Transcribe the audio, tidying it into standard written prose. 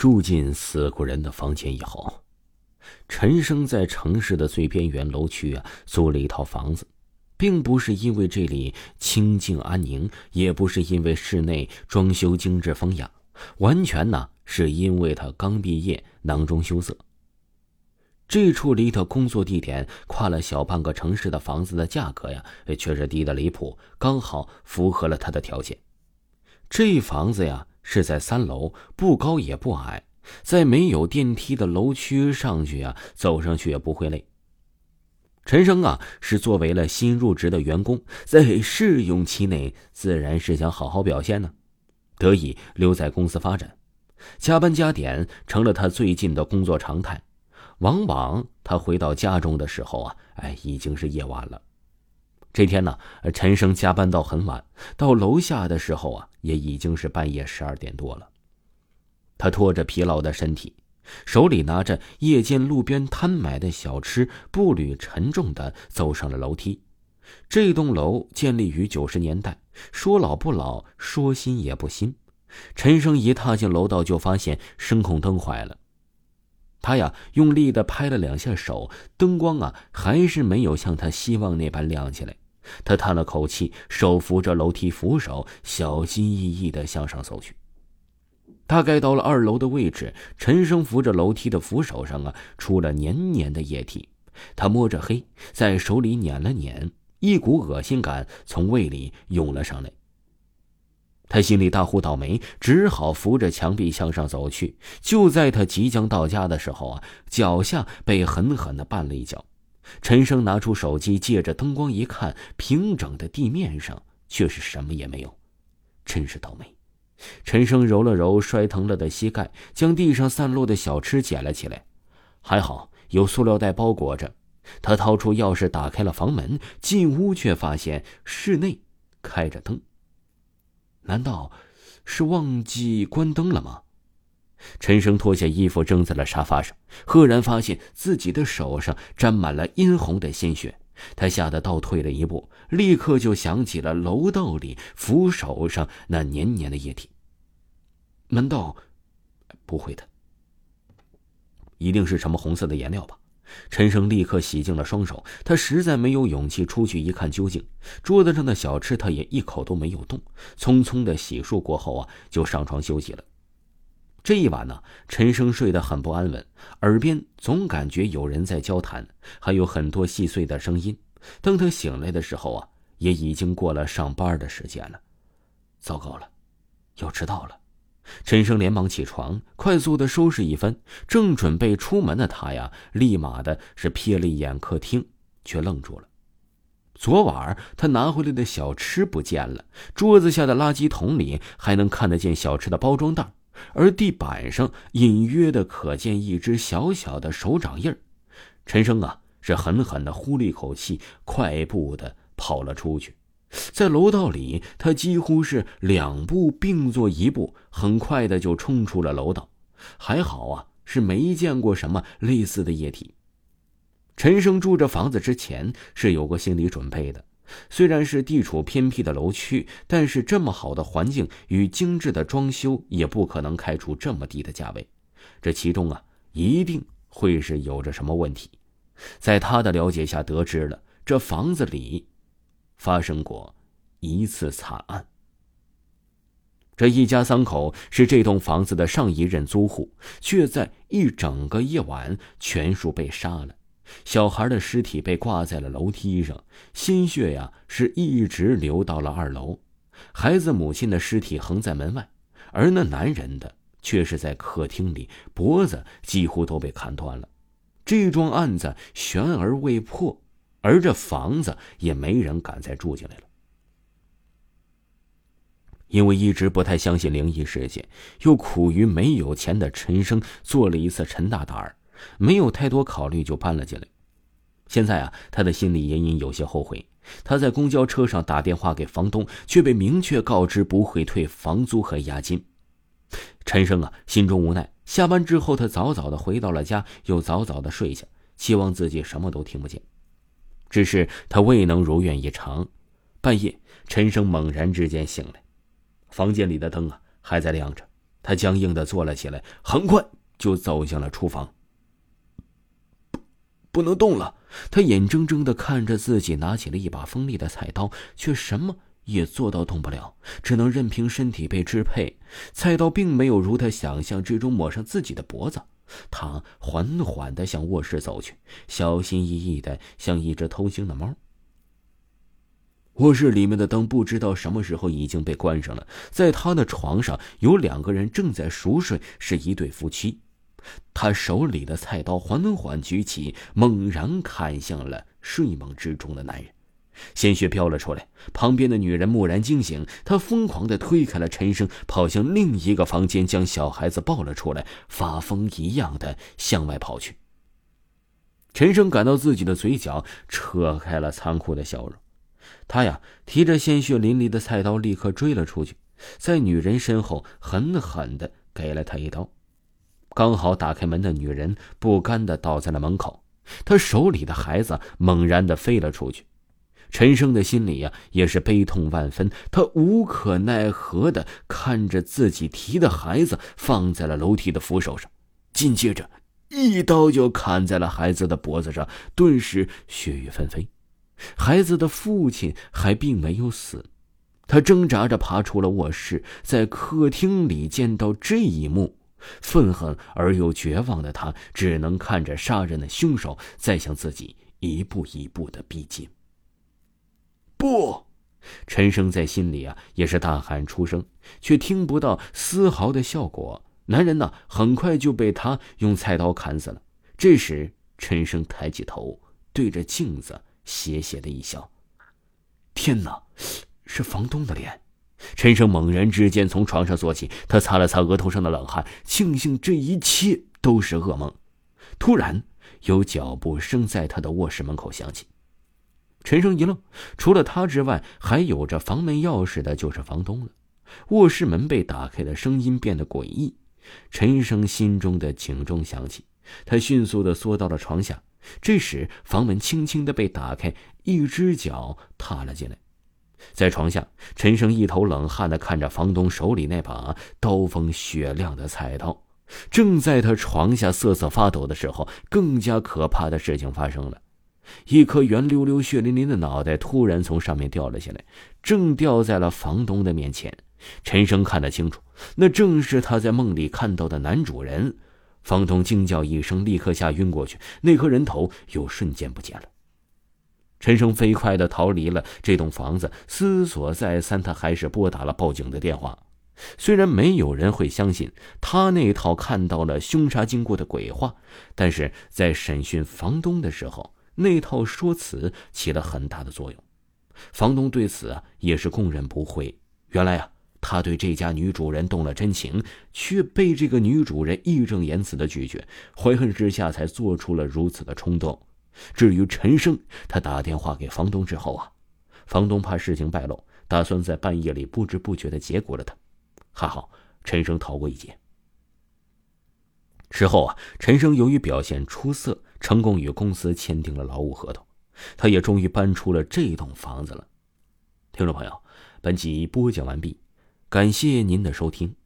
住进死过人的房间以后，陈生在城市的最边缘楼区租了一套房子，并不是因为这里清静安宁，也不是因为室内装修精致风雅，完全是因为他刚毕业囊中羞涩。这处离他工作地点跨了小半个城市的房子的价格却是低得离谱，刚好符合了他的条件。这房子是在3楼，不高也不矮，在没有电梯的楼区上去走上去也不会累。陈生是作为了新入职的员工，在试用期内自然是想好好表现得以留在公司发展。加班加点成了他最近的工作常态。往往他回到家中的时候已经是夜晚了。这天陈生加班到很晚，到楼下的时候也已经是半夜12点多了。他拖着疲劳的身体，手里拿着夜间路边摊买的小吃，步履沉重地走上了楼梯。这栋楼建立于90年代，说老不老，说新也不新。陈生一踏进楼道就发现声控灯坏了。他用力地拍了2下手，灯光还是没有像他希望那般亮起来。他叹了口气，手扶着楼梯扶手，小心翼翼地向上走去。大概到了2楼的位置，陈生扶着楼梯的扶手上出了黏黏的液体。他摸着黑，在手里捻了捻，一股恶心感从胃里涌了上来。他心里大呼倒霉，只好扶着墙壁向上走去。就在他即将到家的时候脚下被狠狠地绊了一脚。陈生拿出手机，借着灯光一看，平整的地面上却是什么也没有，真是倒霉。陈生揉了揉摔疼了的膝盖，将地上散落的小吃捡了起来，还好有塑料袋包裹着。他掏出钥匙打开了房门，进屋却发现室内开着灯。难道是忘记关灯了吗？陈生脱下衣服扔在了沙发上，赫然发现自己的手上沾满了殷红的鲜血。他吓得倒退了一步，立刻就想起了楼道里扶手上那黏黏的液体。难道不会的，一定是什么红色的颜料吧。陈生立刻洗净了双手，他实在没有勇气出去一看究竟。桌子上的小吃他也一口都没有动，匆匆的洗漱过后就上床休息了。这一晚陈生睡得很不安稳，耳边总感觉有人在交谈，还有很多细碎的声音。当他醒来的时候也已经过了上班的时间了。糟糕了，要迟到了。陈生连忙起床，快速的收拾一番，正准备出门的他立马的是瞥了一眼客厅，却愣住了。昨晚他拿回来的小吃不见了，桌子下的垃圾桶里还能看得见小吃的包装袋，而地板上隐约的可见一只小小的手掌印儿。陈生是狠狠的呼了一口气，快步的跑了出去。在楼道里，他几乎是2步并作一步，很快的就冲出了楼道。还好是没见过什么类似的液体。陈生住着房子之前是有过心理准备的，虽然是地处偏僻的楼区，但是这么好的环境与精致的装修也不可能开出这么低的价位，这其中一定会是有着什么问题。在他的了解下得知了，这房子里发生过一次惨案。这一家3口是这栋房子的上一任租户，却在一整个夜晚全数被杀了。小孩的尸体被挂在了楼梯上，鲜血是一直流到了2楼。孩子母亲的尸体横在门外，而那男人的却是在客厅里，脖子几乎都被砍断了。这桩案子悬而未破，而这房子也没人敢再住进来了。因为一直不太相信灵异事件，又苦于没有钱的陈生做了一次陈大胆儿，没有太多考虑就搬了进来。现在他的心里隐隐有些后悔，他在公交车上打电话给房东，却被明确告知不会退房租和押金。陈生心中无奈，下班之后他早早的回到了家，又早早的睡下，希望自己什么都听不见。只是他未能如愿以偿。半夜，陈生猛然之间醒来，房间里的灯还在亮着，他僵硬地坐了起来，很快就走向了厨房。不能动了！他眼睁睁地看着自己拿起了一把锋利的菜刀，却什么也做到动不了，只能任凭身体被支配。菜刀并没有如他想象之中抹上自己的脖子，他缓缓地向卧室走去，小心翼翼地像一只偷腥的猫。卧室里面的灯不知道什么时候已经被关上了，在他的床上有两个人正在熟睡，是一对夫妻。他手里的菜刀缓缓举起，猛然砍向了睡梦之中的男人，鲜血飘了出来。旁边的女人蓦然惊醒，她疯狂地推开了陈生，跑向另一个房间，将小孩子抱了出来，发疯一样地向外跑去。陈生感到自己的嘴角扯开了残酷的笑容，他提着鲜血淋漓的菜刀立刻追了出去，在女人身后狠狠地给了她一刀。刚好打开门的女人不甘地倒在了门口，她手里的孩子猛然地飞了出去。陈生的心里也是悲痛万分，他无可奈何地看着自己提的孩子放在了楼梯的扶手上，紧接着一刀就砍在了孩子的脖子上，顿时血雨纷飞。孩子的父亲还并没有死，他挣扎着爬出了卧室，在客厅里见到这一幕，愤恨而又绝望的他只能看着杀人的凶手在向自己一步一步的逼近。不！陈生在心里也是大喊出声，却听不到丝毫的效果。男人很快就被他用菜刀砍死了。这时陈生抬起头，对着镜子邪邪的一笑。天哪，是房东的脸！陈生猛然之间从床上坐起，他擦了擦额头上的冷汗，庆幸这一切都是噩梦。突然有脚步声在他的卧室门口响起，陈生一愣，除了他之外还有着房门钥匙的就是房东了。卧室门被打开的声音变得诡异，陈生心中的警钟响起，他迅速地缩到了床下。这时房门轻轻地被打开，一只脚踏了进来。在床下，陈生一头冷汗地看着房东手里那把刀锋雪亮的菜刀。正在他床下瑟瑟发抖的时候，更加可怕的事情发生了。一颗圆溜溜血淋淋的脑袋突然从上面掉了下来，正掉在了房东的面前。陈生看得清楚，那正是他在梦里看到的男主人。房东惊叫一声，立刻吓晕过去，那颗人头又瞬间不见了。陈生飞快地逃离了这栋房子，思索再三，他还是拨打了报警的电话。虽然没有人会相信他那套看到了凶杀经过的鬼话，但是在审讯房东的时候，那套说辞起了很大的作用。房东对此也是供认不讳。原来他对这家女主人动了真情，却被这个女主人义正言辞的拒绝，怀恨之下才做出了如此的冲动。至于陈生，他打电话给房东之后房东怕事情败露，打算在半夜里不知不觉地结果了他。还好陈生逃过一劫。之后陈生由于表现出色，成功与公司签订了劳务合同，他也终于搬出了这栋房子了。听众朋友，本集播讲完毕，感谢您的收听。